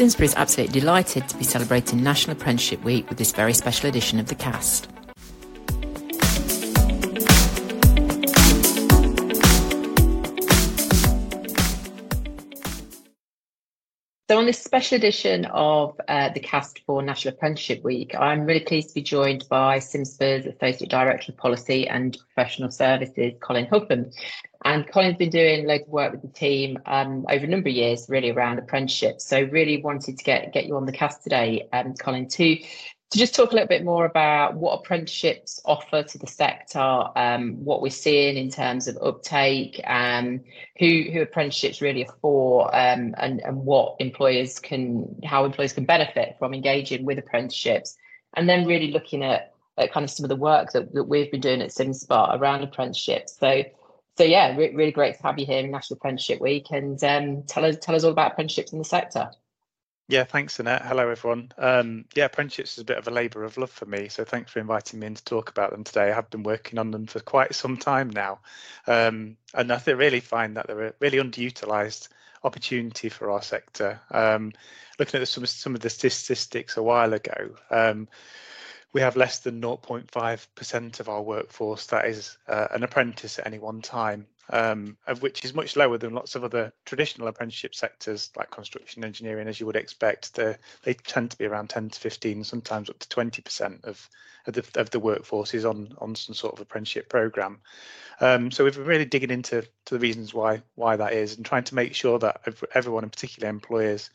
Sainsbury is absolutely delighted to be celebrating National Apprenticeship Week with this very special edition of The Cast. So on this special edition of The Cast for National Apprenticeship Week, I'm really pleased to be joined by CIMSPA's Associate Director of Policy and Professional Services, Colin Huffen. And Colin's been doing loads of work with the team over a number of years, really around apprenticeships. So really wanted to get you on The Cast today, Colin, to just talk a little bit more about what apprenticeships offer to the sector, what we're seeing in terms of uptake, who apprenticeships really are for, and what employers how employers can benefit from engaging with apprenticeships, and then really looking at kind of some of the work that we've been doing at CIMSPA around apprenticeships. So yeah, really great to have you here in National Apprenticeship Week, and tell us all about apprenticeships in the sector. Yeah, thanks, Annette. Hello, everyone. Apprenticeships is a bit of a labour of love for me, so thanks for inviting me in to talk about them today. I have been working on them for quite some time now, and I really find that they're a really underutilised opportunity for our sector. Looking at some of the statistics a while ago, we have less than 0.5% of our workforce that is an apprentice at any one time. Of which is much lower than lots of other traditional apprenticeship sectors like construction engineering, as you would expect. They tend to be around 10 to 15, sometimes up to 20% of the workforce is on some sort of apprenticeship programme. So we've been really digging into the reasons why that is, and trying to make sure that everyone, in particular employers,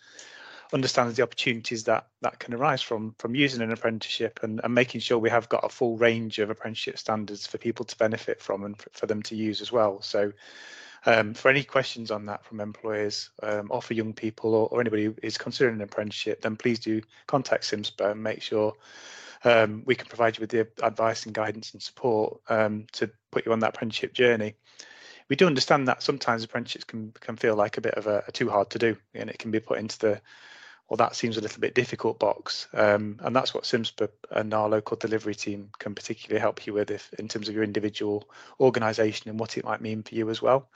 understands the opportunities that can arise from using an apprenticeship, and making sure we have got a full range of apprenticeship standards for people to benefit from and for them to use as well. So for any questions on that from employers or for young people or anybody who is considering an apprenticeship, then please do contact CIMSPA and make sure we can provide you with the advice and guidance and support to put you on that apprenticeship journey. We do understand that sometimes apprenticeships can feel like a bit of a too hard to do, and it can be put into the, well, that seems a little bit difficult box. And that's what CIMSPA and our local delivery team can particularly help you with, in terms of your individual organisation and what it might mean for you as well.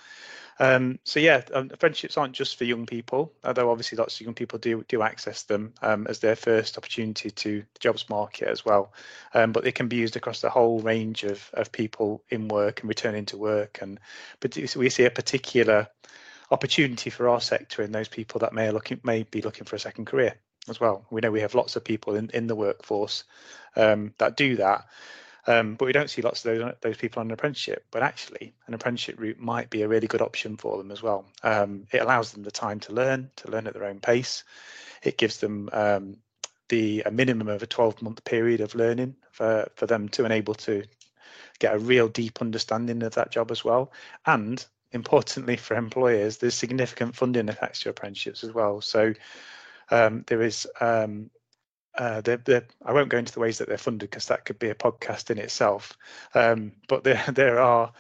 Apprenticeships aren't just for young people, although obviously lots of young people do access them as their first opportunity to the jobs market as well. But they can be used across the whole range of people in work and returning to work. But we see a particular opportunity for our sector in those people that may be looking for a second career as well. We know we have lots of people in the workforce that do that. But we don't see lots of those people on an apprenticeship, but actually an apprenticeship route might be a really good option for them as well. It allows them the time to learn at their own pace. It gives them a minimum of a 12-month period of learning for them to enable to get a real deep understanding of that job as well. And importantly for employers, there's significant funding attached to apprenticeships as well. So there is... I won't go into the ways that they're funded, because that could be a podcast in itself. But there are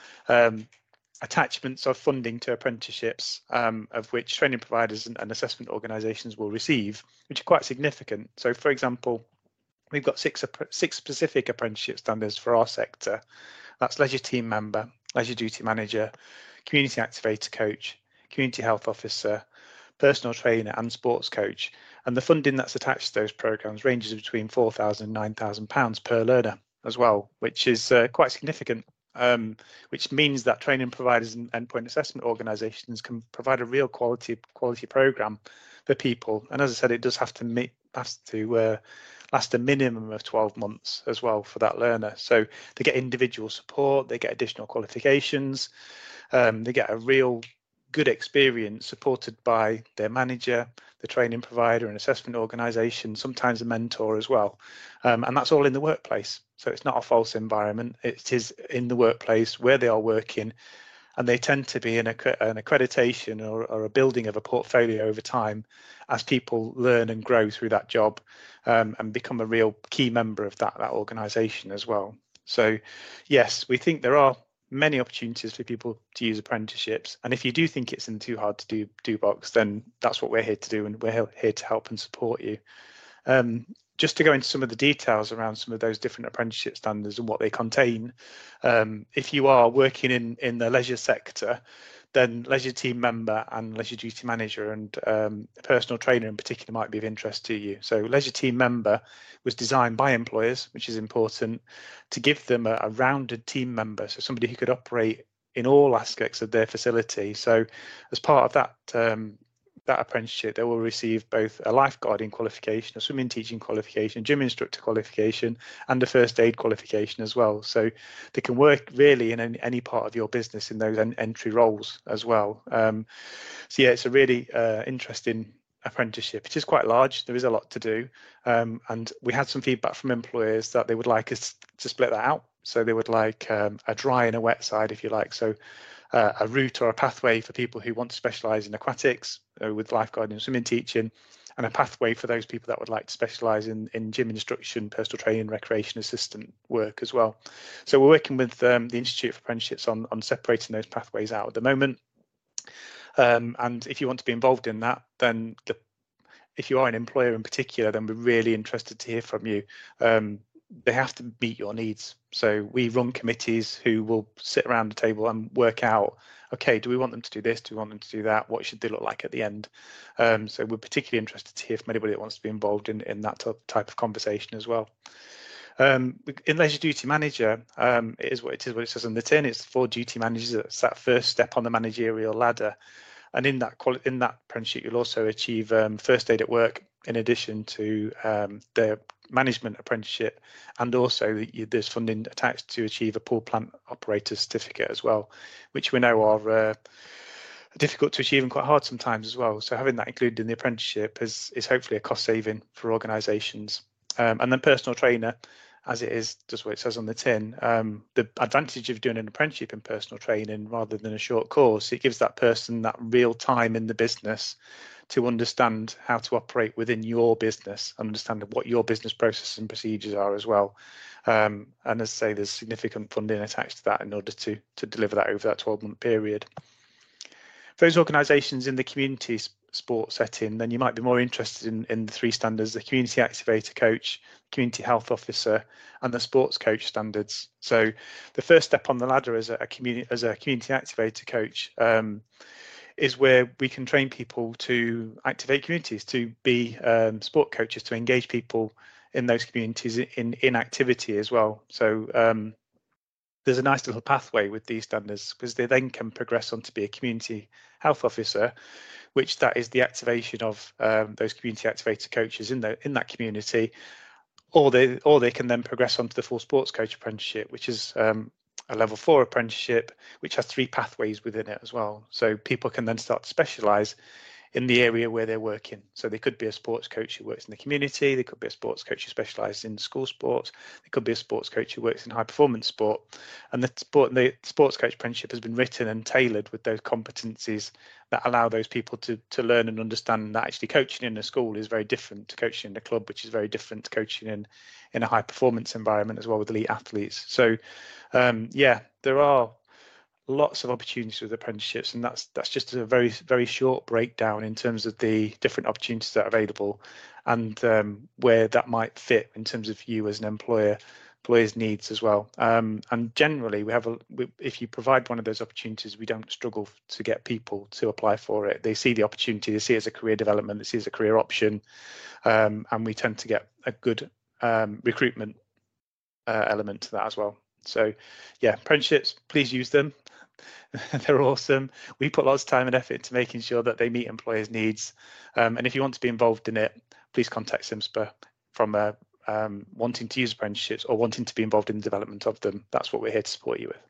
attachments of funding to apprenticeships, of which training providers and assessment organisations will receive, which are quite significant. So, for example, we've got six specific apprenticeship standards for our sector. That's leisure team member, leisure duty manager, community activator coach, community health officer, personal trainer and sports coach, and the funding that's attached to those programmes ranges between £4,000 and £9,000 per learner as well, which is quite significant, which means that training providers and endpoint assessment organisations can provide a real quality programme for people. And as I said, it does have to last a minimum of 12 months as well for that learner. So they get individual support, they get additional qualifications, they get a real good experience supported by their manager, the training provider and assessment organisation, sometimes a mentor as well. And that's all in the workplace. So it's not a false environment. It is in the workplace where they are working, and they tend to be in an accreditation or a building of a portfolio over time as people learn and grow through that job and become a real key member of that organisation as well. So yes, we think there are many opportunities for people to use apprenticeships, and if you do think it's in too hard to do box, then that's what we're here to do, and we're here to help and support you. Just to go into some of the details around some of those different apprenticeship standards and what they contain, if you are working in the leisure sector, then leisure team member and leisure duty manager and personal trainer in particular might be of interest to you. So leisure team member was designed by employers, which is important, to give them a rounded team member, so somebody who could operate in all aspects of their facility. So as part of that that apprenticeship, they will receive both a lifeguarding qualification, a swimming teaching qualification, gym instructor qualification, and a first aid qualification as well. So they can work really in any part of your business in those entry roles as well. So yeah, it's a really interesting apprenticeship. It is quite large. There is a lot to do, and we had some feedback from employers that they would like us to split that out. So they would like a dry and a wet side, if you like. So a route or a pathway for people who want to specialise in aquatics with lifeguarding and swimming teaching, and a pathway for those people that would like to specialise in gym instruction, personal training, recreation assistant work as well. So we're working with the Institute of Apprenticeships on separating those pathways out at the moment. And if you want to be involved in that, then if you are an employer in particular, then we're really interested to hear from you. They have to meet your needs. So we run committees who will sit around the table and work out, okay, do we want them to do this? Do we want them to do that? What should they look like at the end? So we're particularly interested to hear from anybody that wants to be involved in that type of conversation as well. In Leisure Duty Manager, it says on the tin. It's for duty managers. It's that first step on the managerial ladder. And in that apprenticeship, you'll also achieve first aid at work, in addition to their management apprenticeship, and also there's funding attached to achieve a pool plant operator certificate as well, which we know are difficult to achieve and quite hard sometimes as well. So having that included in the apprenticeship is hopefully a cost saving for organisations. And then personal trainer, as it is, just what it says on the tin. The advantage of doing an apprenticeship in personal training rather than a short course, it gives that person that real time in the business to understand how to operate within your business and understand what your business processes and procedures are as well. And as I say, there's significant funding attached to that in order to deliver that over that 12-month period. For those organisations in the community sport setting, then you might be more interested in the three standards: the community activator coach, community health officer, and the sports coach standards. So the first step on the ladder as a community activator coach is where we can train people to activate communities, to be sport coaches, to engage people in those communities in activity as well. So there's a nice little pathway with these standards, because they then can progress on to be a community health officer, which that is the activation of those community activator coaches in that community, or they can then progress on to the full sports coach apprenticeship, which is a level 4 apprenticeship, which has 3 pathways within it as well. So people can then start to specialise in the area where they're working. So they could be a sports coach who works in the community, they could be a sports coach who specialises in school sports, they could be a sports coach who works in high performance sport. And the sports coach apprenticeship has been written and tailored with those competencies that allow those people to learn and understand that actually coaching in a school is very different to coaching in a club, which is very different to coaching in a high performance environment as well, with elite athletes. So yeah, there are lots of opportunities with apprenticeships, and that's just a very, very short breakdown in terms of the different opportunities that are available and where that might fit in terms of you as an employer's needs as well. And generally if you provide one of those opportunities, we don't struggle to get people to apply for it. They see the opportunity, they see it as a career development, they see it as a career option, and we tend to get a good recruitment element to that as well. So yeah, apprenticeships, please use them. They're awesome. We put lots of time and effort into making sure that they meet employers' needs, and if you want to be involved in it, please contact CIMSPA from wanting to use apprenticeships or wanting to be involved in the development of them. That's what we're here to support you with.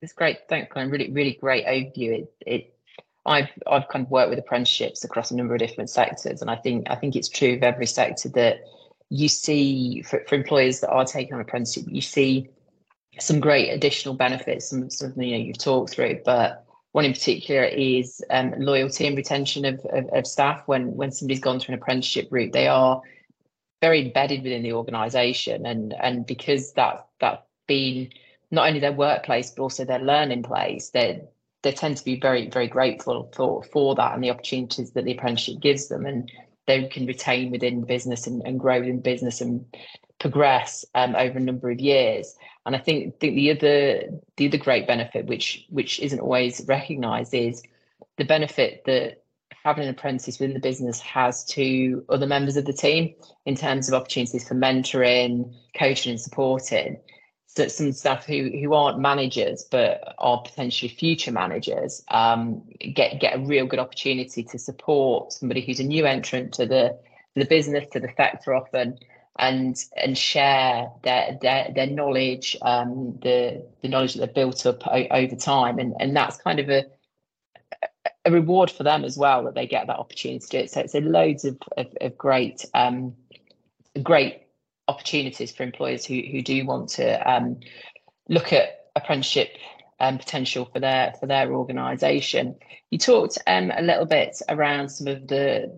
That's great. Thanks, Glenn. Really, really great overview. I've kind of worked with apprenticeships across a number of different sectors, and I think it's true of every sector that you see for employers that are taking on apprenticeship, you see some great additional benefits, some you know, you've talked through, but one in particular is loyalty and retention of staff. When somebody's gone through an apprenticeship route, they are very embedded within the organisation, and because that's been not only their workplace but also their learning place, they tend to be very, very grateful for that and the opportunities that the apprenticeship gives them, and they can retain within business and grow within business and progress over a number of years. And I think the other great benefit, which isn't always recognised, is the benefit that having an apprentice within the business has to other members of the team in terms of opportunities for mentoring, coaching and supporting. So some staff who aren't managers but are potentially future managers get a real good opportunity to support somebody who's a new entrant to the business, to the sector often, and share their knowledge, the knowledge that they've built up over time, and that's kind of a reward for them as well, that they get that opportunity to do it. So it's loads of great opportunities for employers who do want to look at apprenticeship potential for their organisation. You talked a little bit around some of the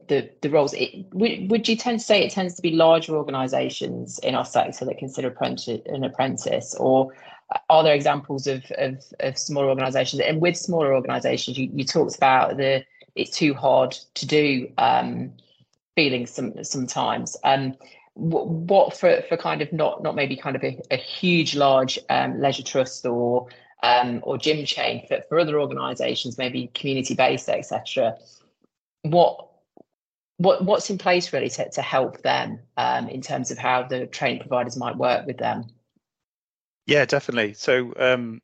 roles. Would you tend to say it tends to be larger organisations in our sector that consider an apprentice, or are there examples of smaller organisations? And with smaller organisations, you talked about the it's too hard to do feeling sometimes. What for kind of not maybe kind of a huge large leisure trust or gym chain, for other organisations, maybe community-based, etc. What's in place really to help them in terms of how the training providers might work with them? Yeah, definitely. So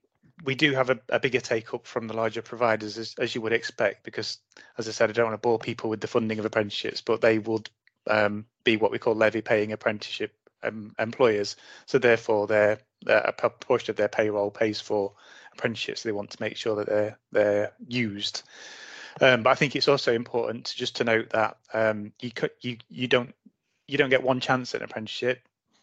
we do have a bigger take-up from the larger providers, as you would expect, because, as I said, I don't want to bore people with the funding of apprenticeships, but they would be what we call levy-paying apprenticeship employers. So therefore, a proportion of their payroll pays for apprenticeships. They want to make sure that they're used. But I think it's also important to note that you don't get one chance at an apprenticeship.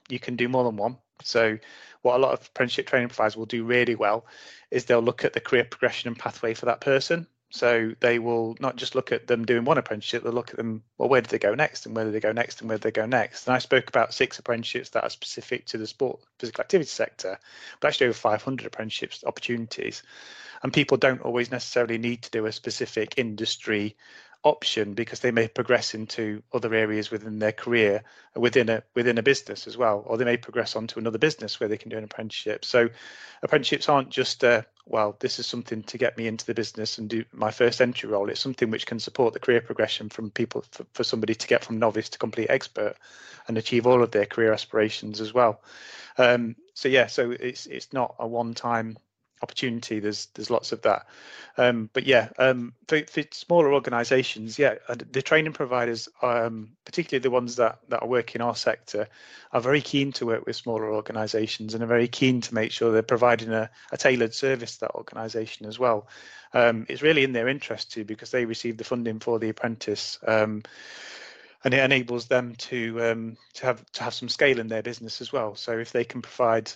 You can do more than one. So what a lot of apprenticeship training providers will do really well is they'll look at the career progression and pathway for that person. So they will not just look at them doing one apprenticeship, they'll look at them, well, where did they go next, and where did they go next, and where did they go next? And I spoke about 6 apprenticeships that are specific to the sport physical activity sector, but actually over 500 apprenticeships opportunities. And people don't always necessarily need to do a specific industry option, because they may progress into other areas within their career within a business as well, or they may progress onto another business where they can do an apprenticeship. So apprenticeships aren't just this is something to get me into the business and do my first entry role. It's something which can support the career progression from people, for somebody to get from novice to complete expert and achieve all of their career aspirations as well. So it's not a one-time opportunity. There's lots of that, for smaller organizations, the training providers, particularly the ones that are working in our sector, are very keen to work with smaller organizations and are very keen to make sure they're providing a tailored service to that organization as well. It's really in their interest too, because they receive the funding for the apprentice, and it enables them to have some scale in their business as well. So if they can find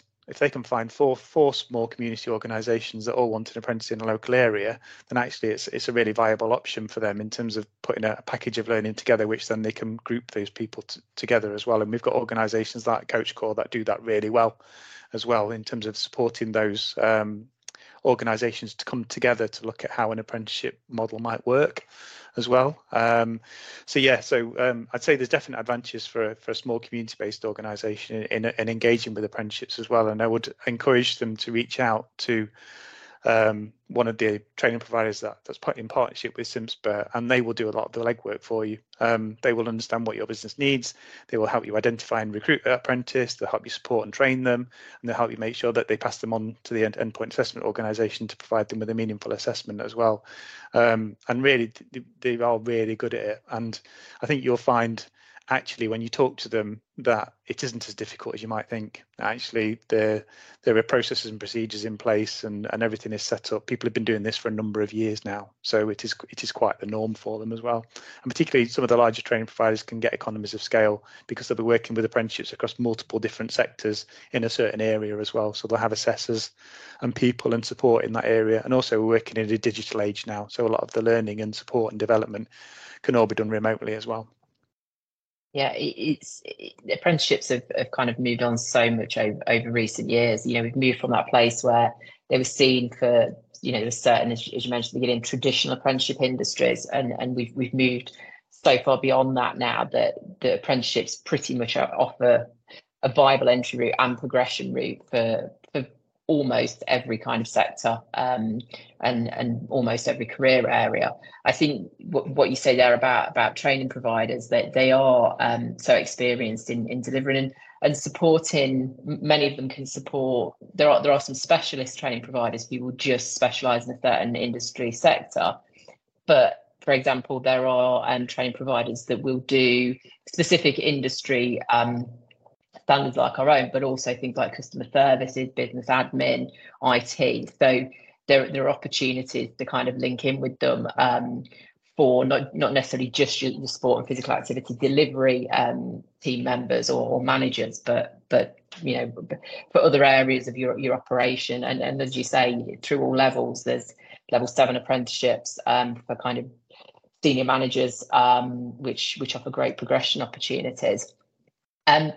four small community organisations that all want an apprentice in a local area, then actually it's a really viable option for them in terms of putting a package of learning together, which then they can group those people together as well. And we've got organisations like Coach Core that do that really well as well, in terms of supporting those organisations to come together to look at how an apprenticeship model might work as well. I'd say there's definite advantages for a small community-based organisation in engaging with apprenticeships as well, and I would encourage them to reach out to one of the training providers that's in partnership with CIMSPA, and they will do a lot of the legwork for you. They will understand what your business needs. They will help you identify and recruit an apprentice. They'll help you support and train them, and they'll help you make sure that they pass them on to the endpoint assessment organisation to provide them with a meaningful assessment as well. And really, they are really good at it. And I think you'll find, actually, when you talk to them, that it isn't as difficult as you might think. Actually, there are processes and procedures in place, and everything is set up. People have been doing this for a number of years now, so it is quite the norm for them as well. And particularly some of the larger training providers can get economies of scale, because they'll be working with apprenticeships across multiple different sectors in a certain area as well. So they'll have assessors and people and support in that area. And also, we're working in a digital age now, so a lot of the learning and support and development can all be done remotely as well. Yeah, apprenticeships have kind of moved on so much over recent years. You know, we've moved from that place where they were seen for, you know, certain, as you mentioned at the beginning, traditional apprenticeship industries, and we've moved so far beyond that now that the apprenticeships pretty much offer a viable entry route and progression route for almost every kind of sector, and almost every career area. I think what you say there about training providers, that they are so experienced in delivering and supporting. Many of them can support. There are some specialist training providers who will just specialise in a certain industry sector, but for example, there are training providers that will do specific industry standards like our own, but also things like customer services, business admin, IT. So there are opportunities to kind of link in with them for not necessarily just the sport and physical activity delivery team members or managers, but you know, for other areas of your operation. And as you say, through all levels, there's level 7 apprenticeships for kind of senior managers, which offer great progression opportunities.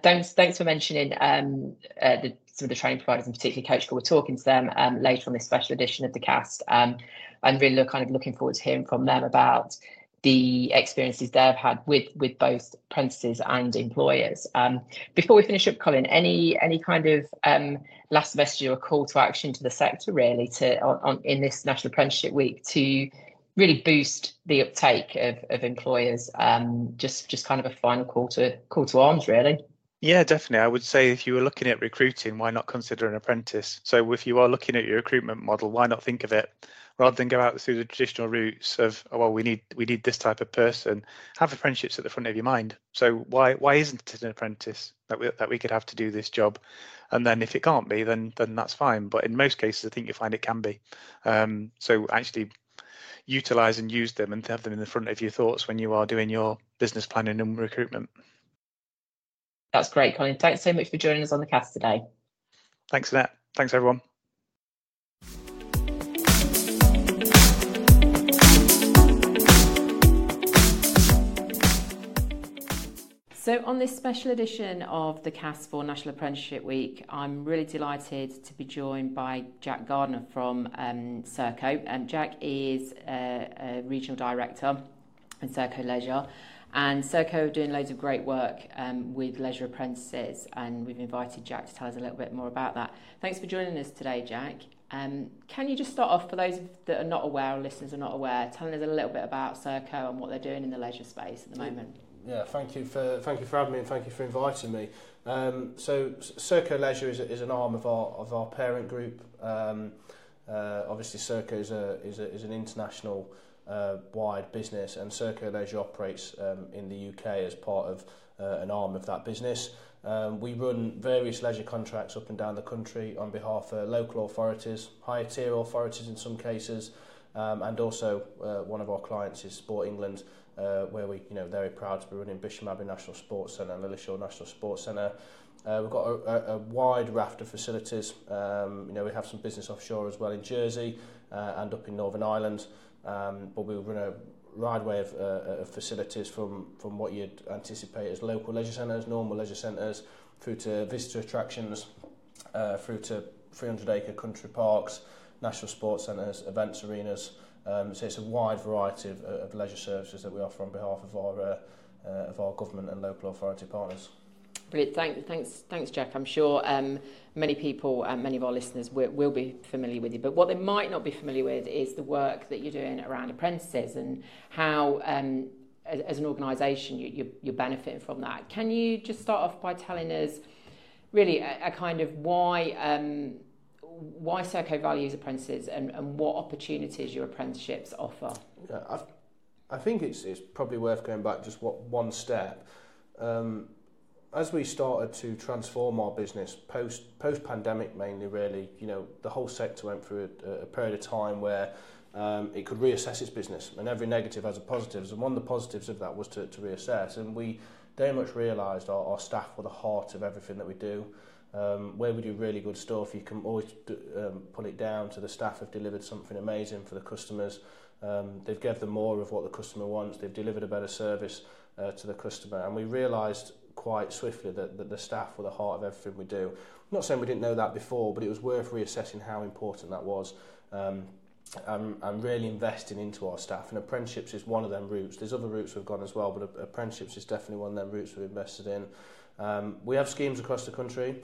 Thanks for mentioning some of the training providers, and particularly Coach Core. We're talking to them later on this special edition of The Cast, and really looking forward to hearing from them about the experiences they've had with both apprentices and employers. Before we finish up, Colin, any kind of last message or call to action to the sector, really, in this National Apprenticeship Week to really boost the uptake of employers, just kind of a final call to arms, really? Yeah, definitely. I would say if you were looking at recruiting, why not consider an apprentice? So if you are looking at your recruitment model, why not think of it rather than go out through the traditional routes of, oh, well, we need this type of person. Have apprenticeships at the front of your mind. So why isn't it an apprentice that we could have to do this job? And then if it can't be, then that's fine. But in most cases, I think you find it can be. So actually, utilise and use them and have them in the front of your thoughts when you are doing your business planning and recruitment. That's great, Colin. Thanks so much for joining us on The Cast today. Thanks, Annette. Thanks, everyone. So on this special edition of The Cast for National Apprenticeship Week, I'm really delighted to be joined by Jack Garner from Serco. Jack is a regional director in Serco Leisure, and Serco are doing loads of great work with leisure apprentices, and we've invited Jack to tell us a little bit more about that. Thanks for joining us today, Jack. Can you just start off, for those that are not aware, or listeners are not aware, telling us a little bit about Serco and what they're doing in the leisure space at the moment? Yeah, thank you for having me, and thank you for inviting me. So Serco Leisure is an arm of our parent group. Obviously, Serco is an international wide business, and Serco Leisure operates in the UK as part of an arm of that business. We run various leisure contracts up and down the country on behalf of local authorities, higher tier authorities in some cases, and also one of our clients is Sport England, where we, very proud to be running Bisham Abbey National Sports Centre and Lilleshall National Sports Centre. We've got a wide raft of facilities. We have some business offshore as well in Jersey and up in Northern Ireland. But we run a wide way of facilities from what you'd anticipate as local leisure centres, normal leisure centres, through to visitor attractions, through to 300-acre country parks, national sports centres, events arenas. So it's a wide variety of leisure services that we offer on behalf of our government and local authority partners. Brilliant. Thanks, Jack. I'm sure many people, many of our listeners will be familiar with you, but what they might not be familiar with is the work that you're doing around apprentices and how, as an organisation, you're benefiting from that. Can you just start off by telling us really a kind of why Serco values apprentices and what opportunities your apprenticeships offer? Yeah, I think it's probably worth going back just one step. As we started to transform our business post-pandemic, mainly, really, the whole sector went through a period of time where it could reassess its business, and every negative has a positives, and one of the positives of that was to reassess, and we very much realised our staff were the heart of everything that we do. Where we do really good stuff, you can always pull it down to the staff have delivered something amazing for the customers. They've given them more of what the customer wants. They've delivered a better service to the customer. And we realised quite swiftly that the staff were the heart of everything we do. I'm not saying we didn't know that before, but it was worth reassessing how important that was. and really investing into our staff. And apprenticeships is one of them routes. There's other routes we've gone as well, but apprenticeships is definitely one of them routes we've invested in. We have schemes across the country.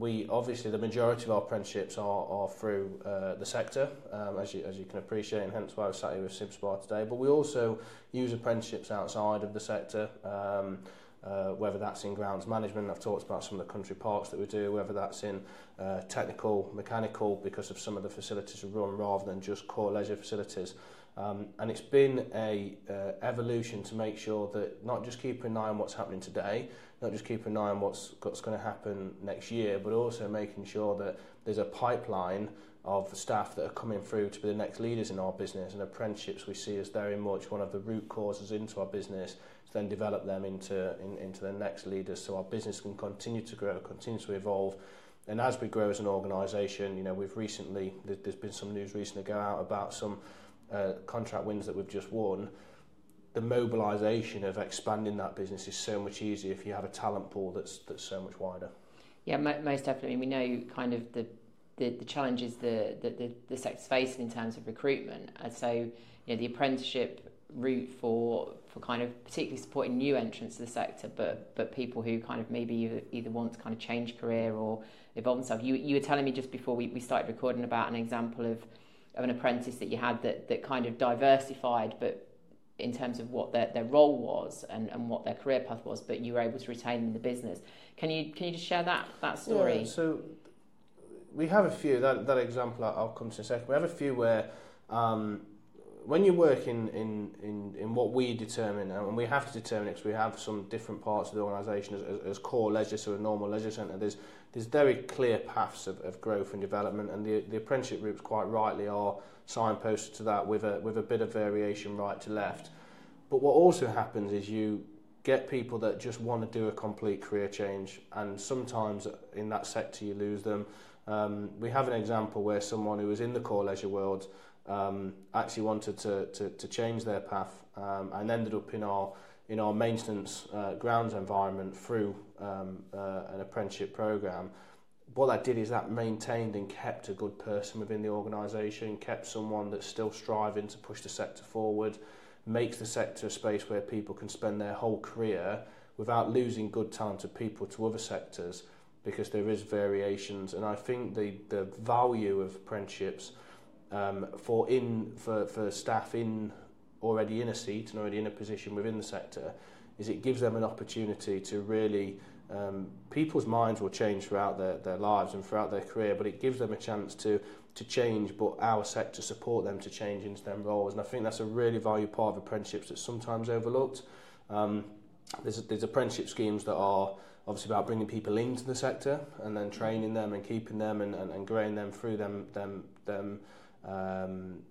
We obviously, the majority of our apprenticeships are through the sector, as you can appreciate, and hence why I've sat here with CIMSPA today. But we also use apprenticeships outside of the sector, whether that's in grounds management. I've talked about some of the country parks that we do, whether that's in technical, mechanical, because of some of the facilities we run rather than just core leisure facilities. And it's been a evolution to make sure that not just keeping an eye on what's happening today, not just keeping an eye on what's going to happen next year, but also making sure that there's a pipeline of staff that are coming through to be the next leaders in our business. And apprenticeships we see as very much one of the root causes into our business, to then develop them into the next leaders, so our business can continue to grow, continue to evolve. And as we grow as an organisation, you know, we've recently, there's been some news recently go out about some contract wins that we've just won. The mobilisation of expanding that business is so much easier if you have a talent pool that's so much wider. Yeah, most definitely. We know kind of the challenges the sector's facing in terms of recruitment, and so, you know, the apprenticeship route for kind of particularly supporting new entrants to the sector, but people who kind of maybe either want to kind of change career or evolve themselves. You were telling me just before we started recording about an example of an apprentice that you had that kind of diversified, but in terms of what their role was and what their career path was, but you were able to retain them in the business. Can you just share that story? Yeah, so we have a few, that example I'll come to in a second. We have a few where when you work in what we determine, and we have to determine it because we have some different parts of the organisation as core leisure, so a normal leisure centre, there's very clear paths of growth and development, and the apprenticeship groups quite rightly are signposted to that with a bit of variation right to left. But what also happens is you get people that just want to do a complete career change, and sometimes in that sector you lose them. We have an example where someone who was in the core leisure world actually wanted to change their path and ended up in our maintenance grounds environment through an apprenticeship programme. What that did is that maintained and kept a good person within the organisation, kept someone that's still striving to push the sector forward, makes the sector a space where people can spend their whole career without losing good talented people to other sectors, because there is variations. And I think the value of apprenticeships for staff already in a seat and already in a position within the sector is it gives them an opportunity to really, people's minds will change throughout their lives and throughout their career, but it gives them a chance to change, but our sector support them to change into their roles. And I think that's a really valuable part of apprenticeships that's sometimes overlooked. There's apprenticeship schemes that are obviously about bringing people into the sector and then training them and keeping them and growing them through them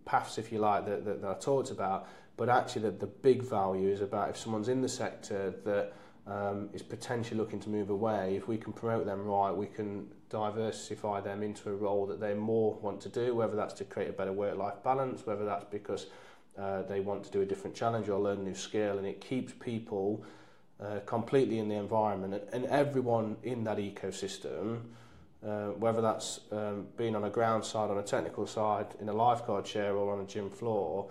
paths, if you like, that I talked about. But actually the big value is about if someone's in the sector that is potentially looking to move away, if we can promote them right, we can diversify them into a role that they more want to do, whether that's to create a better work-life balance, whether that's because they want to do a different challenge or learn a new skill. And it keeps people completely in the environment, and everyone in that ecosystem, whether that's being on a ground side, on a technical side, in a lifeguard chair or on a gym floor,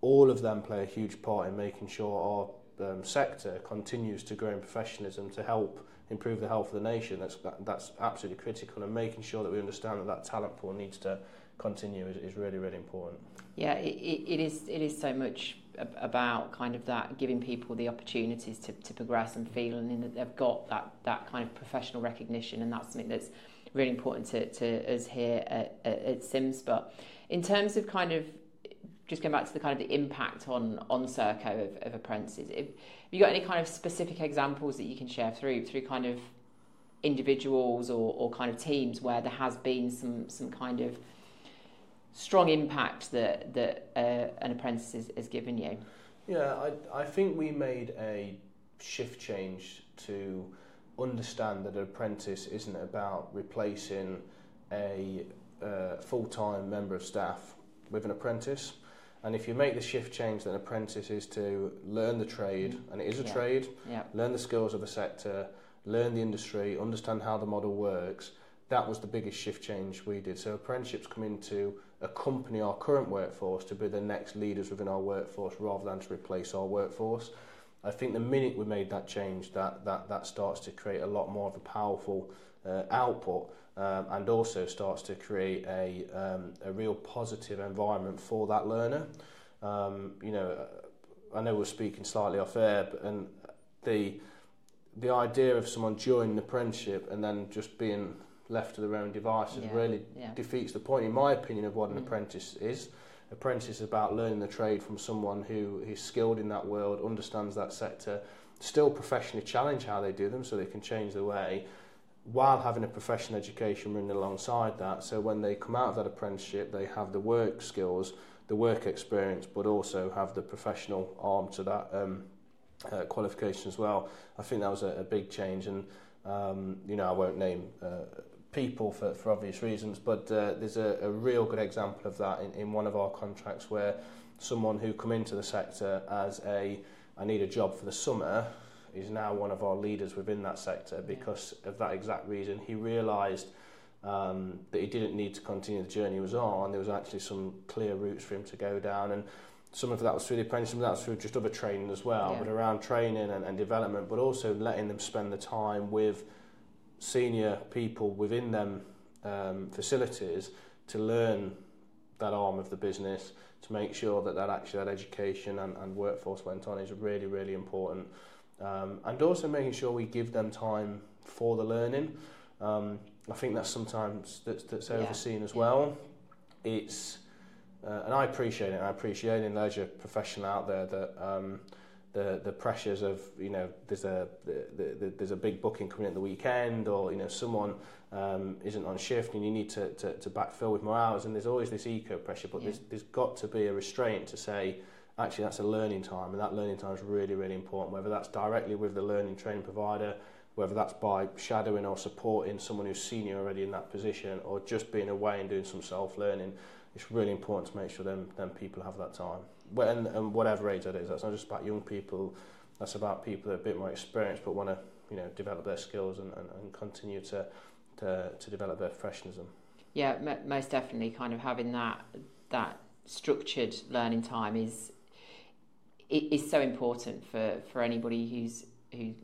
all of them play a huge part in making sure our sector continues to grow in professionalism to help improve the health of the nation. That's absolutely critical, and making sure that we understand that talent pool needs to continue is really, really important. Yeah, it is so much about kind of that, giving people the opportunities to progress and feeling that they've got that kind of professional recognition, and that's something that's really important to us here at CIMSPA. But in terms of kind of just going back to the kind of the impact on Serco of apprentices, have you got any kind of specific examples that you can share through kind of individuals or kind of teams where there has been some kind of strong impact that an apprentice has given you? Yeah, I think we made a shift change to understand that an apprentice isn't about replacing a full-time member of staff with an apprentice. And if you make the shift change that an apprentice is to learn the trade, and it is a trade, learn the skills of the sector, learn the industry, understand how the model works, that was the biggest shift change we did. So apprenticeships come into accompany our current workforce to be the next leaders within our workforce rather than to replace our workforce. I think the minute we made that change, that starts to create a lot more of a powerful output, and also starts to create a real positive environment for that learner. You know, I know we're speaking slightly off air, but, and the idea of someone joining the apprenticeship and then just being left to their own devices really defeats the point, in my opinion, of what an apprentice is. Apprentice is about learning the trade from someone who is skilled in that world, understands that sector, still professionally challenge how they do them so they can change their way, while having a professional education running alongside that. So when they come out of that apprenticeship, they have the work skills, the work experience, but also have the professional arm to that qualification as well. I think that was a big change, and you know, I won't name people for obvious reasons, but there's a real good example of that in one of our contracts, where someone who come into the sector as I need a job for the summer is now one of our leaders within that sector because of that exact reason. He realised that he didn't need to continue the journey he was on. There was actually some clear routes for him to go down, and some of that was through the apprenticeship, some of that was through just other training as well, but around training and development, but also letting them spend the time with senior people within them facilities to learn that arm of the business, to make sure that actually that education and workforce went on is really, really important. And also making sure we give them time for the learning. I think that's sometimes that's overseen as well. It's and I appreciate it. I appreciate in leisure professional out there that the pressures of, you know, there's a big booking coming in the weekend, or, you know, someone isn't on shift and you need to backfill with more hours, and there's always this eco pressure, but there's got to be a restraint to say, actually, that's a learning time, and that learning time is really, really important, whether that's directly with the learning training provider, whether that's by shadowing or supporting someone who's senior already in that position, or just being away and doing some self-learning. It's really important to make sure them people have that time. And whatever age that is, that's not just about young people, that's about people that are a bit more experienced but want to, you know, develop their skills and continue to develop their professionalism. Yeah, most definitely, kind of having that structured learning time is so important for anybody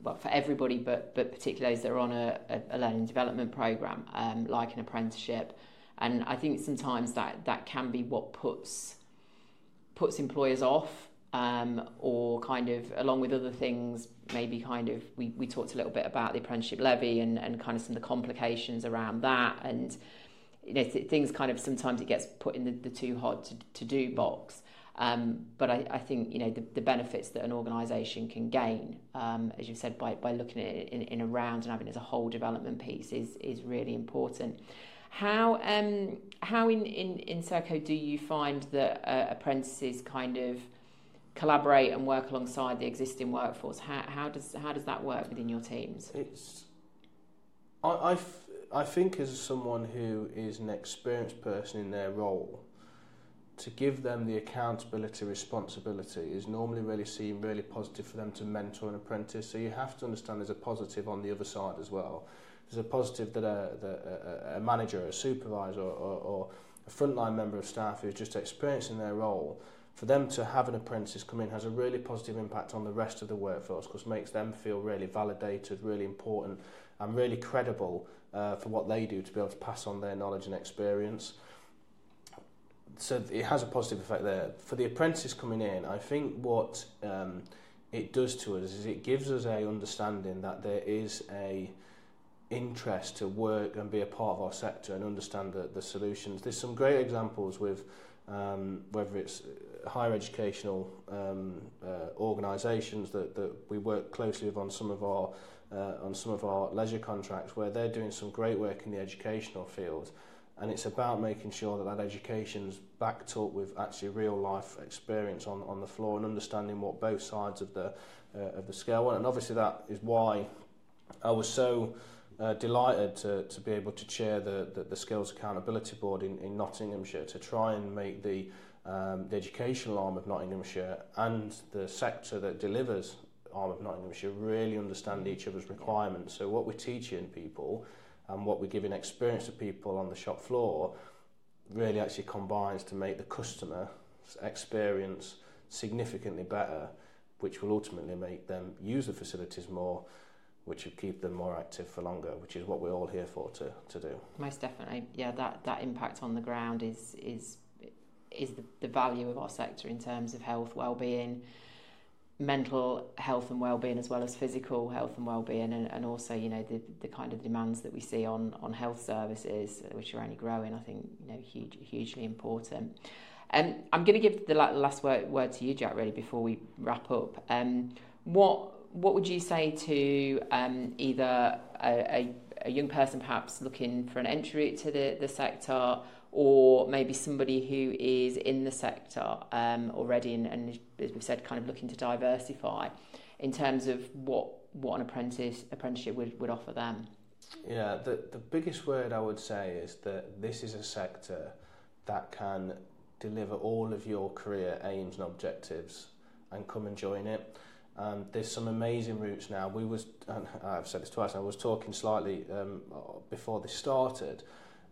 for everybody, but particularly those that are on a learning development programme, like an apprenticeship. And I think sometimes that can be what puts employers off, or kind of, along with other things, maybe kind of, we talked a little bit about the apprenticeship levy and kind of some of the complications around that, and, you know, things kind of, sometimes it gets put in the too hard to do box. But I think, you know, the benefits that an organisation can gain, as you've said, by looking at it in a round and having it as a whole development piece is really important. How in Serco do you find that apprentices kind of collaborate and work alongside the existing workforce? How does that work within your teams? I think, as someone who is an experienced person in their role, to give them the accountability, responsibility is normally really seen really positive for them to mentor an apprentice. So you have to understand there's a positive on the other side as well. There's a positive that a manager, a supervisor, or a frontline member of staff who's just experiencing their role, for them to have an apprentice come in has a really positive impact on the rest of the workforce, because it makes them feel really validated, really important, and really credible for what they do, to be able to pass on their knowledge and experience. So it has a positive effect there. For the apprentices coming in, I think what it does to us is it gives us a understanding that there is a interest to work and be a part of our sector and understand the solutions. There's some great examples with whether it's higher educational organisations that we work closely with on some of our leisure contracts, where they're doing some great work in the educational field. And it's about making sure that education's backed up with actually real life experience on the floor, and understanding what both sides of the scale are. And obviously that is why I was so delighted to be able to chair the Skills Accountability Board in Nottinghamshire, to try and make the educational arm of Nottinghamshire and the sector that delivers arm of Nottinghamshire really understand each other's requirements. So what we're teaching people, and what we're giving experience to people on the shop floor, really actually combines to make the customer experience significantly better, which will ultimately make them use the facilities more, which will keep them more active for longer, which is what we're all here for to do. Most definitely, yeah, that impact on the ground is the value of our sector in terms of health, well-being, mental health and well-being, as well as physical health and well-being, and also, you know, the kind of demands that we see on health services, which are only growing. I think, you know, hugely important. I'm going to give the last word to you, Jack, really, before we wrap up. What would you say to either a young person perhaps looking for an entry to the sector, or maybe somebody who is in the sector already and, as we've said, kind of looking to diversify, in terms of what an apprenticeship would offer them? Yeah, the biggest word I would say is that this is a sector that can deliver all of your career aims and objectives, and come and join it. There's some amazing routes now. I've said this twice, I was talking slightly before this started,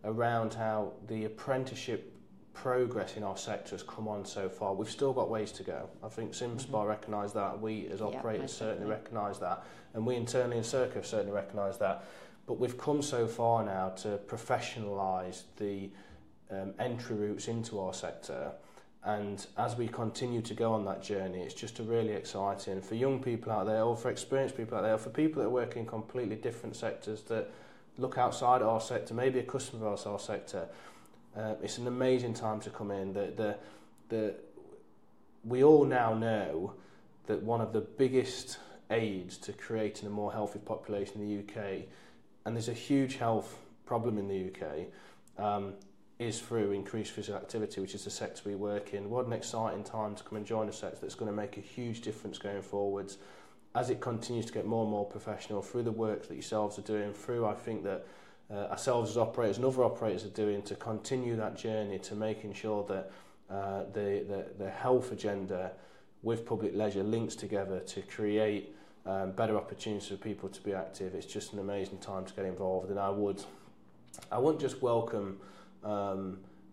around how the apprenticeship progress in our sector has come on so far. We've still got ways to go. I think CIMSPA recognise that, we as operators certainly recognise that, and we internally in Serco certainly recognise that. But we've come so far now to professionalise the entry routes into our sector, and as we continue to go on that journey, it's just a really exciting, for young people out there, or for experienced people out there, or for people that work in completely different sectors that look outside our sector, maybe a customer of our sector. It's an amazing time to come in. We all now know that one of the biggest aids to creating a more healthy population in the UK, and there's a huge health problem in the UK, is through increased physical activity, which is the sector we work in. What an exciting time to come and join a sector that's going to make a huge difference going forwards, as it continues to get more and more professional through the work that yourselves are doing, through, I think, that ourselves as operators and other operators are doing to continue that journey to making sure that the health agenda with public leisure links together to create better opportunities for people to be active. It's just an amazing time to get involved, and I wouldn't just welcome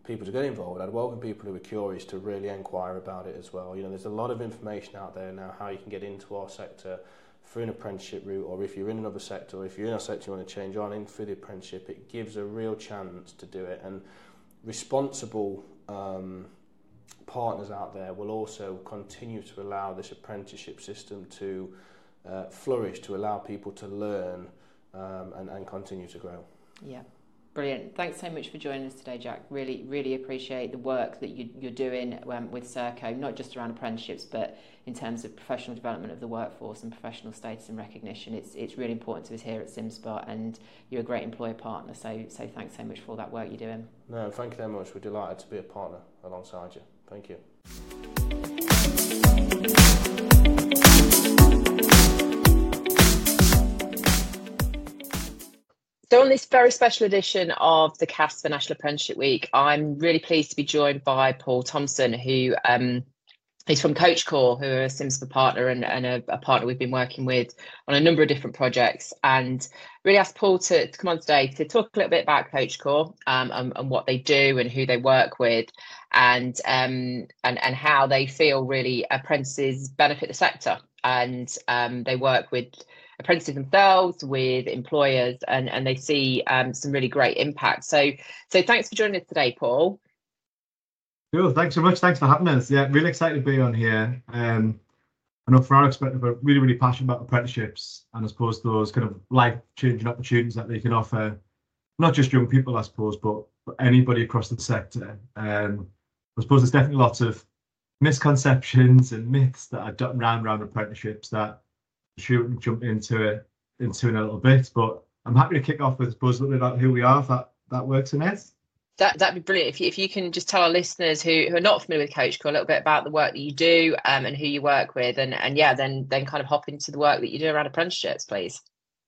people to get involved. I'd welcome people who are curious to really enquire about it as well. You know, there's a lot of information out there now how you can get into our sector through an apprenticeship route, or if you're in another sector, or if you're in a sector you want to change on in through the apprenticeship. It gives a real chance to do it, and responsible partners out there will also continue to allow this apprenticeship system to flourish, to allow people to learn and continue to grow. Yeah. Brilliant. Thanks so much for joining us today, Jack. Really, really appreciate the work that you're doing with Serco, not just around apprenticeships, but in terms of professional development of the workforce and professional status and recognition. It's really important to us here at CIMSPA, and you're a great employer partner. So thanks so much for all that work you're doing. No, thank you very much. We're delighted to be a partner alongside you. Thank you. So on this very special edition of the Cast for National Apprenticeship Week, I'm really pleased to be joined by Paul Thompson, who is from Coach Core, who are a CIMSPA partner and a partner we've been working with on a number of different projects. And really asked Paul to come on today to talk a little bit about Coach Core and what they do and who they work with, and how they feel really apprentices benefit the sector. And they work with apprentices themselves, with employers, and they see some really great impact. So thanks for joining us today, Paul. Cool, thanks so much. Thanks for having us. Yeah, really excited to be on here. I know from our perspective, we're really, really passionate about apprenticeships, and I suppose those kind of life-changing opportunities that they can offer, not just young people, I suppose, but anybody across the sector. I suppose there's definitely lots of misconceptions and myths that are dotted around apprenticeships that shoot jump into in a little bit, but I'm happy to kick off with, I suppose, a little bit about who we are, if that works, Annette. That'd be brilliant if you can just tell our listeners who are not familiar with Coach Core a little bit about the work that you do and who you work with, and then kind of hop into the work that you do around apprenticeships, please.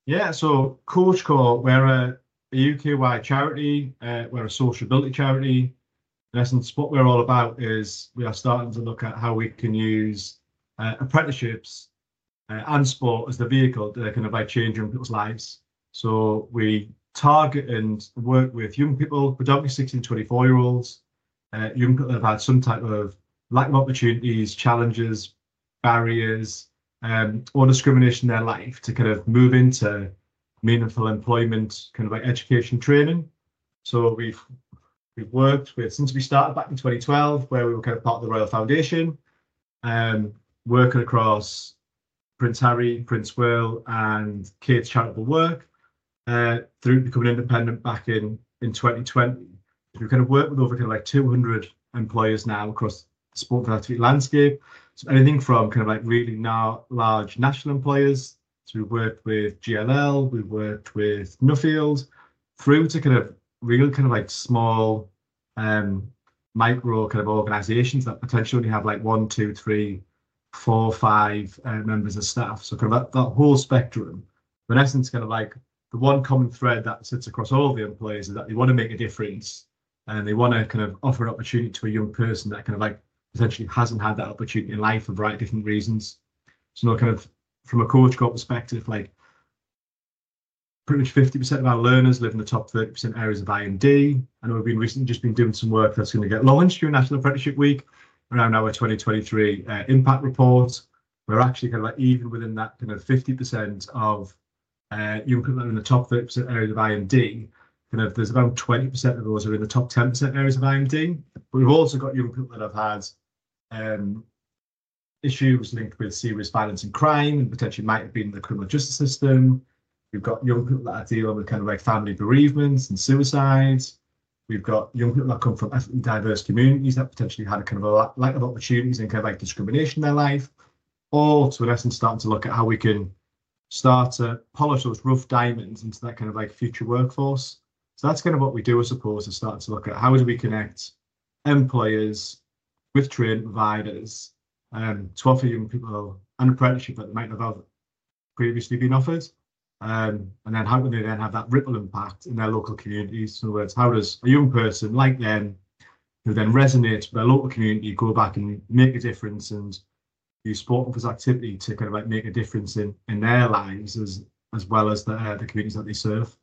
Yeah, so Coach Core, we're a UK-wide charity, we're a sociability charity. In essence, what we're all about is we are starting to look at how we can use apprenticeships and sport as the vehicle to kind of like changing people's lives. So we target and work with young people, predominantly 16 to 24-year-olds, young people that have had some type of lack of opportunities, challenges, barriers, or discrimination in their life, to kind of move into meaningful employment, kind of like education training. So we've worked with, since we started back in 2012, where we were kind of part of the Royal Foundation, working across Prince Harry, Prince Will, and Kate's charitable work, through becoming independent back in 2020. We kind of work with over kind of like 200 employers now across the sport and athlete landscape. So anything from kind of like really now large national employers. So we've worked with GLL, we've worked with Nuffield, through to kind of real kind of like small micro kind of organisations that potentially only have like 1, 2, 3, 4, 5 members of staff. So kind of that whole spectrum. But in essence, kind of like the one common thread that sits across all the employers is that they want to make a difference, and they want to kind of offer an opportunity to a young person that kind of like potentially hasn't had that opportunity in life for a variety of different reasons. So, you know, kind of from a Coach Core perspective, like pretty much 50% of our learners live in the top 30% areas of I&D. I know we've been recently just been doing some work that's going to get launched during National Apprenticeship Week around our 2023 impact report. We're actually kind of like even within that kind of 50% of young people that are in the top 30% areas of I&D, kind of there's about 20% of those are in the top 10% areas of IMD. But we've also got young people that have had issues linked with serious violence and crime, and potentially might have been in the criminal justice system. We've got young people that are dealing with kind of like family bereavements and suicides. We've got young people that come from ethnically diverse communities that potentially had a kind of a lack of opportunities and kind of like discrimination in their life. All to, in essence, starting to look at how we can start to polish those rough diamonds into that kind of like future workforce. So that's kind of what we do, I suppose, to start to look at how do we connect employers with training providers to offer young people an apprenticeship that they might not have previously been offered. And then how can they then have that ripple impact in their local communities? In other words, how does a young person like them, who then resonates with their local community, go back and make a difference and use sport as activity to kind of like make a difference in their lives as well as the communities that they serve?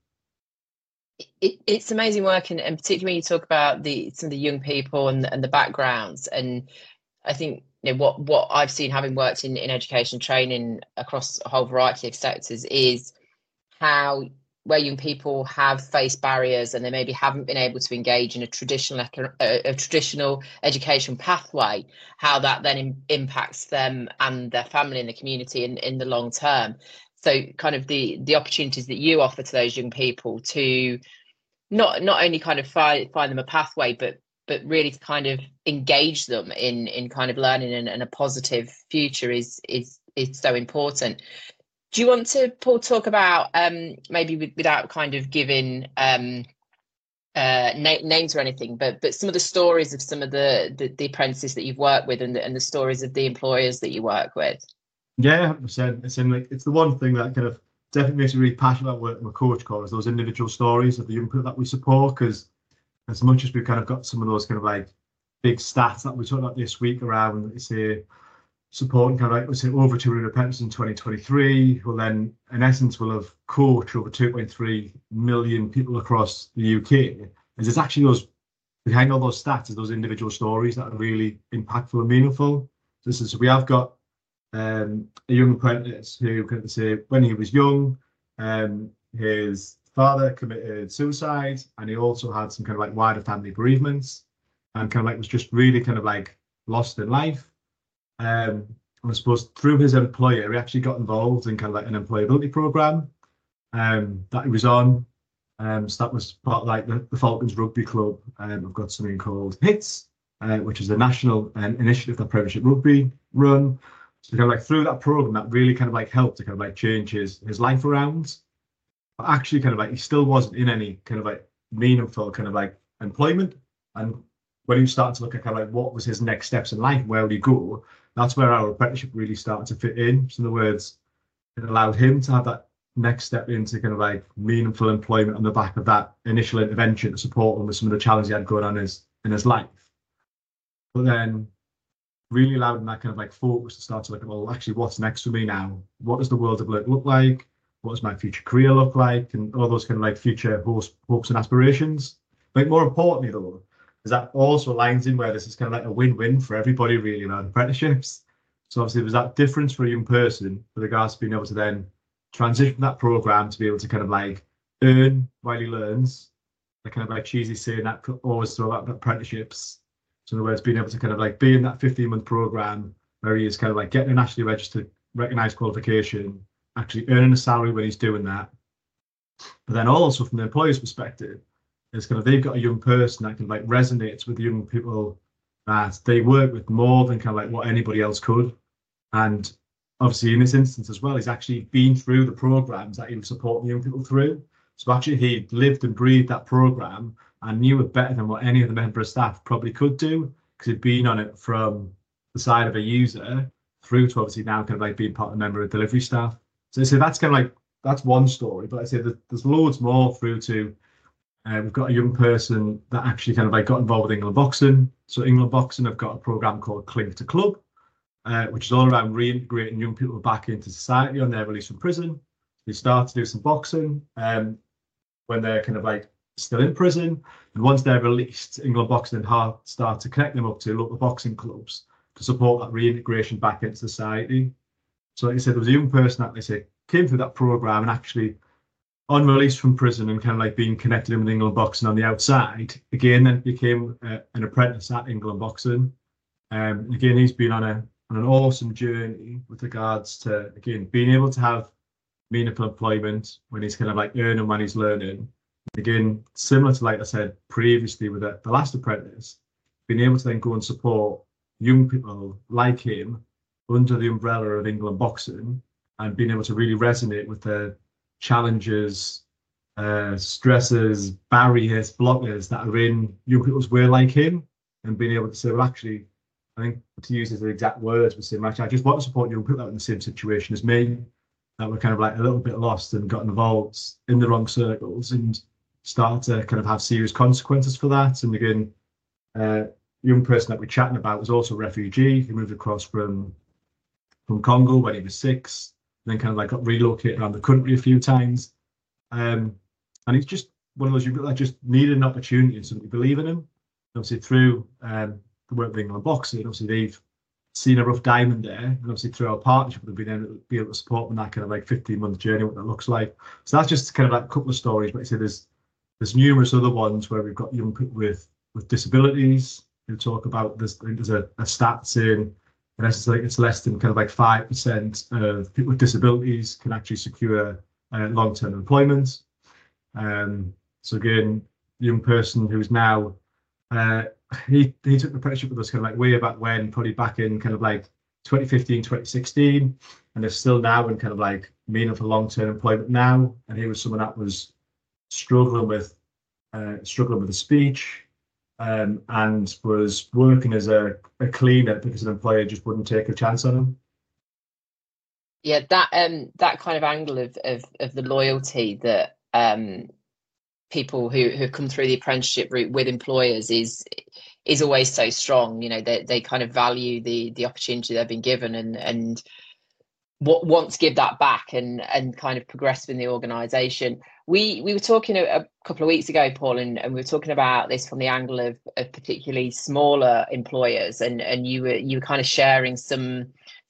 It's amazing work, and particularly when you talk about some of the young people and the backgrounds. And I think, you know, what I've seen having worked in education training across a whole variety of sectors is where young people have faced barriers and they maybe haven't been able to engage in a traditional education pathway, how that then impacts them and their family and the community in the long term. So kind of the opportunities that you offer to those young people to not only kind of find them a pathway, but really to kind of engage them in kind of learning and a positive future is so important. Do you want to, Paul, talk about maybe without kind of giving names or anything, but some of the stories of some of the apprentices that you've worked with and the stories of the employers that you work with? Yeah, 100%. It's the one thing that kind of definitely makes me really passionate about working with Coach Core is those individual stories of the young people that we support. Because as much as we've kind of got some of those kind of like big stats that we talked about this week around, let's say, supporting kind of like, let's say, over 200 apprentices in 2023, will then in essence will have coached over 2.3 million people across the UK. And it's actually those behind all those stats is those individual stories that are really impactful and meaningful. So we have got a young apprentice who can say when he was young, his father committed suicide, and he also had some kind of like wider family bereavements, and kind of like was just really kind of like lost in life. I suppose through his employer, he actually got involved in kind of like an employability program that he was on. So that was part of like the Falcons Rugby Club. We've got something called Hits, which is a national initiative that Premiership Rugby run. So kind of like through that program, that really kind of like helped to kind of like change his life around. But actually, kind of like he still wasn't in any kind of like meaningful kind of like employment. And when you start to look at kind of like what was his next steps in life, where would he go? That's where our apprenticeship really started to fit in. So in other words, it allowed him to have that next step into kind of like meaningful employment on the back of that initial intervention to support him with some of the challenges he had going on in his life. But then really allowed him that kind of like focus to start to look at, well, actually, what's next for me now? What does the world of work look like? what does my future career look like, and all those kind of like future hopes and aspirations. But more importantly though, is that also aligns in where this is kind of like a win-win for everybody really around apprenticeships. So obviously there's that difference for a young person with regards to being able to then transition that program to be able to kind of like earn while he learns, the kind of like cheesy saying that always throw out apprenticeships. So in other words, being able to kind of like be in that 15-month program where he is kind of like getting a nationally registered, recognised qualification, actually earning a salary when he's doing that. But then also from the employer's perspective, it's kind of they've got a young person that can like resonates with young people that they work with more than kind of like what anybody else could. And obviously in this instance as well, he's actually been through the programs that he was supporting young people through. So actually he lived and breathed that program and knew it better than what any of the member of staff probably could do, because he'd been on it from the side of a user through to obviously now kind of like being part of the member of delivery staff. So that's kind of like, that's one story, but I say there's loads more through to, we've got a young person that actually kind of like got involved with England Boxing. So England Boxing have got a program called Cling to Club, which is all around reintegrating young people back into society on their release from prison. They start to do some boxing when they're kind of like still in prison, and once they're released, England Boxing and start to connect them up to local boxing clubs to support that reintegration back into society. So like I said, there was a young person that they say came through that program and actually on release from prison and kind of like being connected with England Boxing on the outside, again then became an apprentice at England Boxing. Again, he's been on an awesome journey with regards to, again, being able to have meaningful employment when he's kind of like earning when he's learning. Again, similar to like I said previously with the last apprentice, being able to then go and support young people like him under the umbrella of England Boxing and being able to really resonate with the challenges, stresses, barriers, blockers that are in young people's way like him, and being able to say, well, actually, I think to use his exact words, was saying, actually, I just want to support young people that are in the same situation as me, that were kind of like a little bit lost and got involved in the wrong circles and start to kind of have serious consequences for that. And again, young person that we're chatting about was also a refugee. He moved across from Congo when he was 6, and then kind of like got relocated around the country a few times. And he's just one of those people that just needed an opportunity and somebody believe in him. And obviously through the work with England Boxing, obviously they've seen a rough diamond there, and obviously through our partnership we've been able to support them that kind of like 15-month journey, what that looks like. So that's just kind of like a couple of stories, but I say there's numerous other ones where we've got young people with disabilities who talk about this. I think there's a stat saying in essence like it's less than kind of like 5% of people with disabilities can actually secure long-term employment. So again, young person who's now he took the apprenticeship with us kind of like way back when, probably back in kind of like 2015, 2016, and they're still now in kind of like meaningful long-term employment now. And he was someone that was struggling with his speech, and was working as a cleaner because an employer just wouldn't take a chance on him. Yeah, that kind of angle of the loyalty that people who have come through the apprenticeship route with employers is always so strong. You know, they kind of value the opportunity they've been given and want to give that back and kind of progress in the organisation. We were talking a couple of weeks ago, Paul, and we were talking about this from the angle of particularly smaller employers, and you were kind of sharing some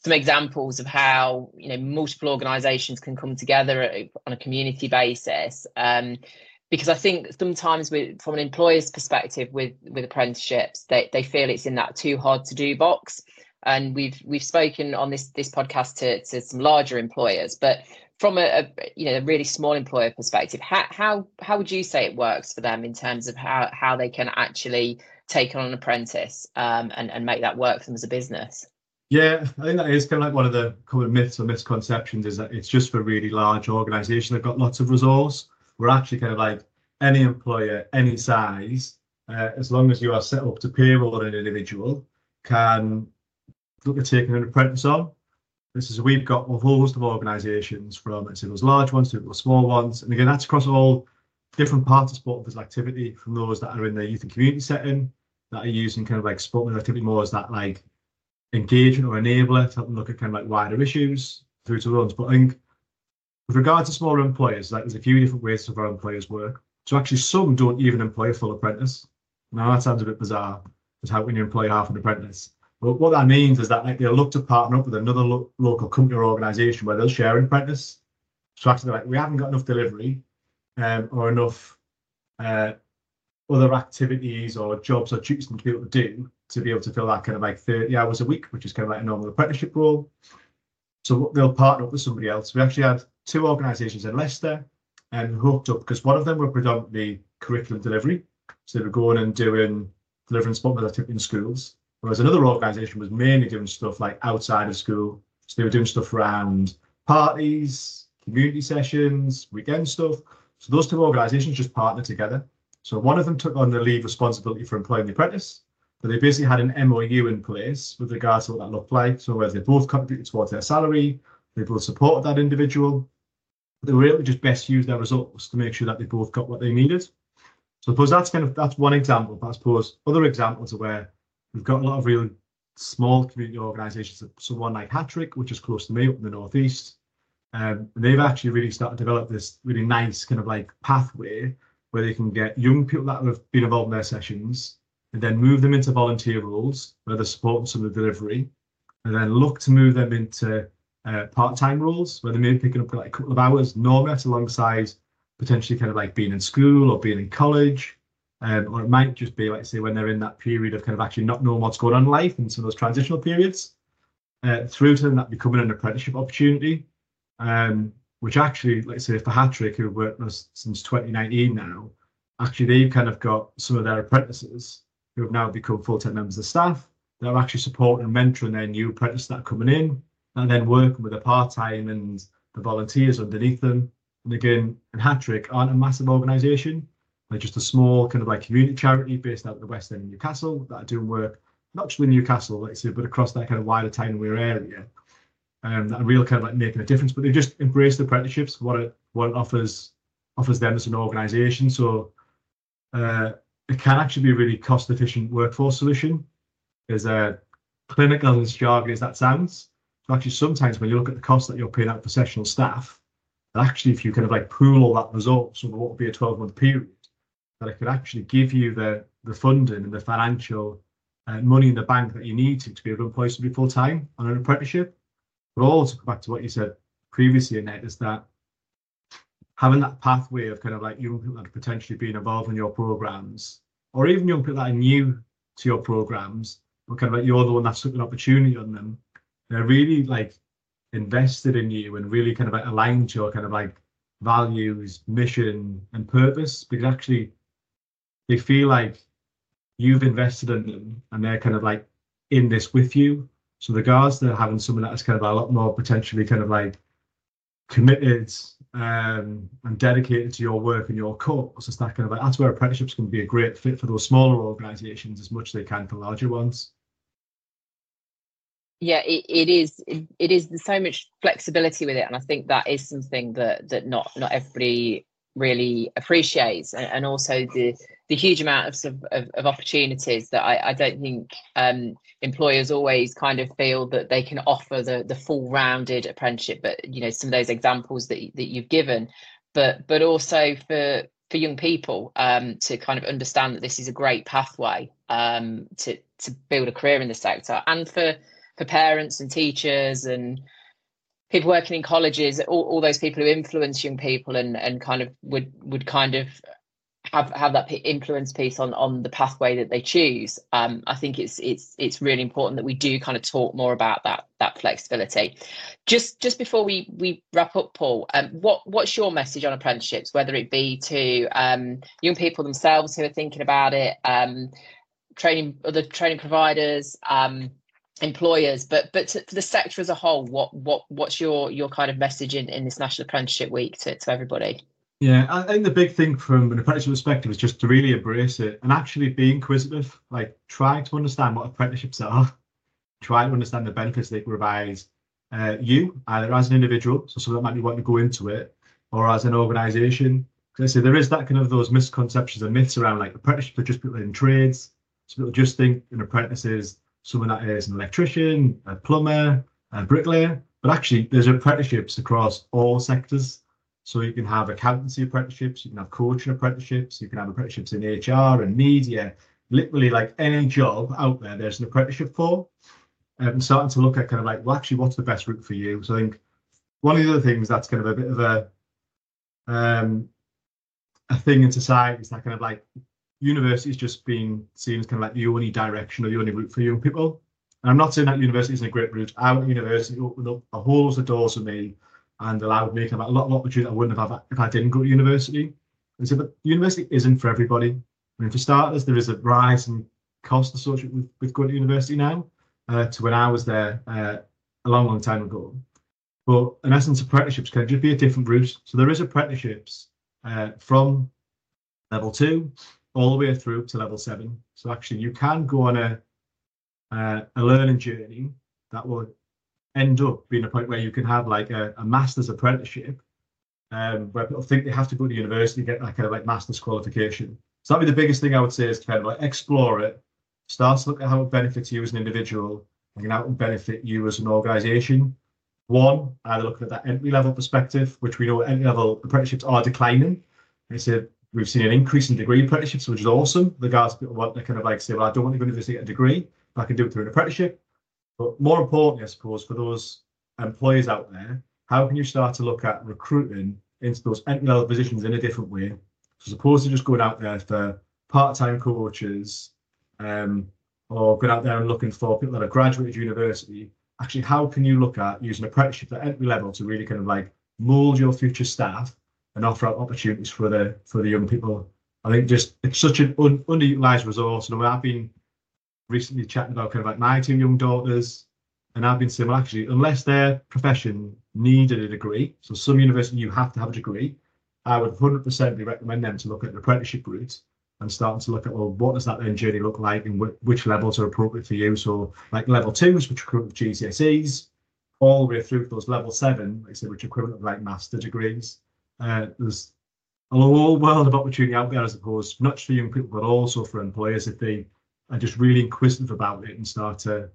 examples of how, you know, multiple organisations can come together on a community basis. Because I think sometimes from an employer's perspective with apprenticeships, they feel it's in that too hard to do box. And we've spoken on this podcast to some larger employers, but from a really small employer perspective, how would you say it works for them in terms of how they can actually take on an apprentice and make that work for them as a business? Yeah, I think that is kind of like one of the common myths or misconceptions, is that it's just for really large organisations that have got lots of resource. We're actually kind of like any employer, any size, as long as you are set up to payroll an individual, can look at taking an apprentice on. This is, we've got a whole host of organisations, from, let's say, those large ones to those small ones. And again, that's across all different parts of sport and physical activity, from those that are in the youth and community setting, that are using kind of like sport and activity more as that like engagement or enabler to help them look at kind of like wider issues, through to ones. But I think With regard to smaller employers, like, there's a few different ways some of our employers work. So actually some don't even employ a full apprentice. Now that sounds a bit bizarre, because how can you employ half an apprentice? But what that means is that, like, they'll look to partner up with another local company or organisation where they'll share an apprentice. So actually they're like, we haven't got enough delivery or enough other activities or jobs or duties to be able to do to be able to fill that kind of like 30 hours a week, which is kind of like a normal apprenticeship role. So they'll partner up with somebody else. We actually had two organisations in Leicester and hooked up, because one of them were predominantly curriculum delivery. So they were going and delivering sport activity in schools, whereas another organisation was mainly doing stuff like outside of school. So they were doing stuff around parties, community sessions, weekend stuff. So those two organisations just partnered together. So one of them took on the lead responsibility for employing the apprentice, but they basically had an MOU in place with regards to what that looked like. So where they both contributed towards their salary, they both supported that individual. They were able to just best use their resources to make sure that they both got what they needed. So I suppose that's one example, but I suppose other examples are where we've got a lot of really small community organisations, someone like Hat-Trick, which is close to me up in the northeast, and they've actually really started to develop this really nice kind of like pathway where they can get young people that have been involved in their sessions and then move them into volunteer roles where they're supporting some of the delivery, and then look to move them into part-time roles where they may be picking up like a couple of hours normally alongside potentially kind of like being in school or being in college, or it might just be like, say, when they're in that period of kind of actually not knowing what's going on in life and some of those transitional periods, through to them that becoming an apprenticeship opportunity, which actually, let's say for Hat-Trick, who worked with us since 2019 now, actually they've kind of got some of their apprentices who have now become full-time members of staff. They're actually supporting and mentoring their new apprentices that are coming in, and then working with the part-time and the volunteers underneath them. And again, and Hat-Trick aren't a massive organisation. They're just a small kind of like community charity based out of the West End of Newcastle that are doing work, not just in Newcastle, let's say, but across that kind of wider town and Weir area. That are real kind of like making a difference, but they just embrace the apprenticeships, what it offers them as an organisation. So it can actually be a really cost-efficient workforce solution, as clinical and jargon as that sounds. So actually, sometimes when you look at the cost that you're paying out professional staff, actually, if you kind of like pool all that resource over what would be a 12-month period, that it could actually give you the funding and the financial money in the bank that you need to be able to employ somebody full-time on an apprenticeship. But also, back to what you said previously, Annette, is that having that pathway of kind of like young people that are potentially being involved in your programs, or even young people that are new to your programs, but kind of like you're the one that's took an opportunity on them, they're really like invested in you and really kind of like aligned to your kind of like values, mission and purpose, because actually they feel like you've invested in them and they're kind of like in this with you. So regards to having someone that's kind of a lot more potentially kind of like committed and dedicated to your work and your cause, it's that kind of like, that's where apprenticeships can be a great fit for those smaller organizations as much as they can for larger ones. Yeah, it is. There's so much flexibility with it, and I think that is something that not everybody really appreciates, and also the huge amount of opportunities that I don't think employers always kind of feel that they can offer the full rounded apprenticeship. But you know, some of those examples that you've given, but also for young people to kind of understand that this is a great pathway to build a career in the sector, and for parents and teachers and people working in colleges, all those people who influence young people and kind of would kind of have that influence piece on the pathway that they choose. I think it's really important that we do kind of talk more about that flexibility. Just before we wrap up, Paul, what's your message on apprenticeships, whether it be to young people themselves who are thinking about it, other training providers, employers, but for the sector as a whole, what's your kind of message in this National Apprenticeship Week to everybody? Yeah, I think the big thing from an apprenticeship perspective is just to really embrace it and actually be inquisitive. Like, try to understand what apprenticeships are, try to understand the benefits they provide you, either as an individual, so someone that might be wanting to go into it, or as an organisation. Because I say there is that kind of those misconceptions and myths around like apprenticeships are just people in trades, so people just think an apprentice is someone that is an electrician, a plumber, a bricklayer, But actually, there's apprenticeships across all sectors. So you can have accountancy apprenticeships, you can have coaching apprenticeships, you can have apprenticeships in HR and media. Literally, like any job out there, there's an apprenticeship for. And starting to look at kind of like, well, actually, what's the best route for you? So I think one of the other things that's kind of a bit of a thing in society is that kind of like universities just being seen as kind of like the only direction or the only route for young people. And I'm not saying that university isn't a great route. I went to university, opened up a whole lot of doors for me, and allowed me kind of a lot of opportunity I wouldn't have had if I didn't go to university. And so, but university isn't for everybody. I mean, for starters, there is a rise in cost associated with going to university now to when I was there a long, long time ago. But in essence, apprenticeships can just be a different route. So there is apprenticeships from level 2 all the way through to level 7. So actually, you can go on a learning journey that will end up being a point where you can have like a master's apprenticeship where people think they have to go to university and get that kind of like master's qualification. So that'd be the biggest thing I would say is to kind of like explore it, start to look at how it benefits you as an individual and how it will benefit you as an organisation. One, either look at that entry level perspective, which we know entry level apprenticeships are declining. It's a, we've seen an increase in degree apprenticeships, which is awesome. The guys people want to kind of like say, well, I don't want to go to university to get a degree, but I can do it through an apprenticeship. But more importantly, I suppose, for those employers out there, how can you start to look at recruiting into those entry-level positions in a different way? So as opposed to just going out there for part-time coaches or going out there and looking for people that have graduated university, actually, how can you look at using apprenticeship at entry-level to really kind of like mould your future staff and offer out opportunities for the young people? I think just it's such an underutilised resource. And I've been recently chatting about kind of like my 2 young daughters, and I've been saying, well, actually, unless their profession needed a degree, so some university you have to have a degree, I would 100% recommend them to look at the apprenticeship route and starting to look at, well, what does that then journey look like and which levels are appropriate for you? So like level 2s, which recruit with GCSEs, all the way through to those level 7, like I said, which are equivalent of like master degrees. There's a whole world of opportunity out there, I suppose, not just for young people, but also for employers if they are just really inquisitive about it and start to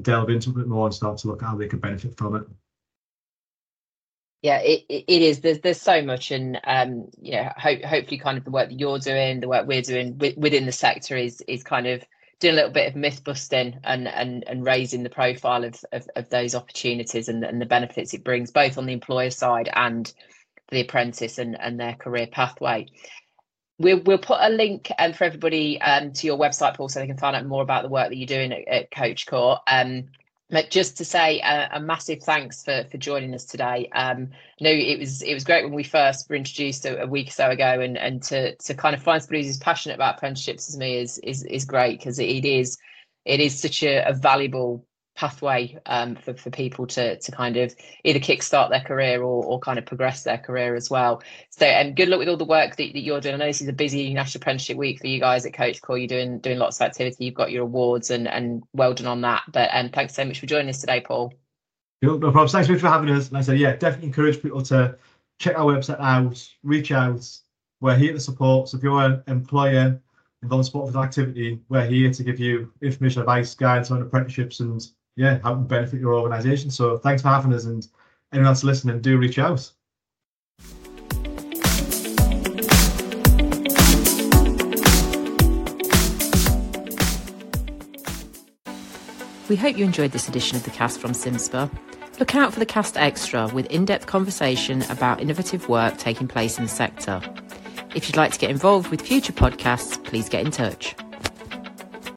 delve into it a bit more and start to look at how they could benefit from it. Yeah, it is. There's so much, and you know, hopefully, kind of the work that you're doing, the work we're doing within the sector is kind of doing a little bit of myth busting and raising the profile of those opportunities and the benefits it brings, both on the employer side and the apprentice and their career pathway. We'll put a link for everybody to your website, Paul, so they can find out more about the work that you're doing at Coach Core. But just to say a massive thanks for joining us today. I know it was great when we first were introduced a week or so ago, and to kind of find somebody who's passionate about apprenticeships as me is great, because it is such a valuable pathway for people to kind of either kickstart their career or kind of progress their career as well. So good luck with all the work that you're doing. I know this is a busy National Apprenticeship Week for you guys at Coach Core. You're doing lots of activity. You've got your awards and well done on that. But thanks so much for joining us today, Paul. No problem. Thanks so much for having us. Like I said, yeah, definitely encourage people to check our website out, reach out. We're here to support. So if you're an employer involved in sport activity, we're here to give you information, advice, guidance on apprenticeships and yeah, how it can benefit your organisation. So thanks for having us, and anyone that's listening, do reach out. We hope you enjoyed this edition of The Cast from CIMSPA. Look out for The Cast Extra with in-depth conversation about innovative work taking place in the sector. If you'd like to get involved with future podcasts, please get in touch.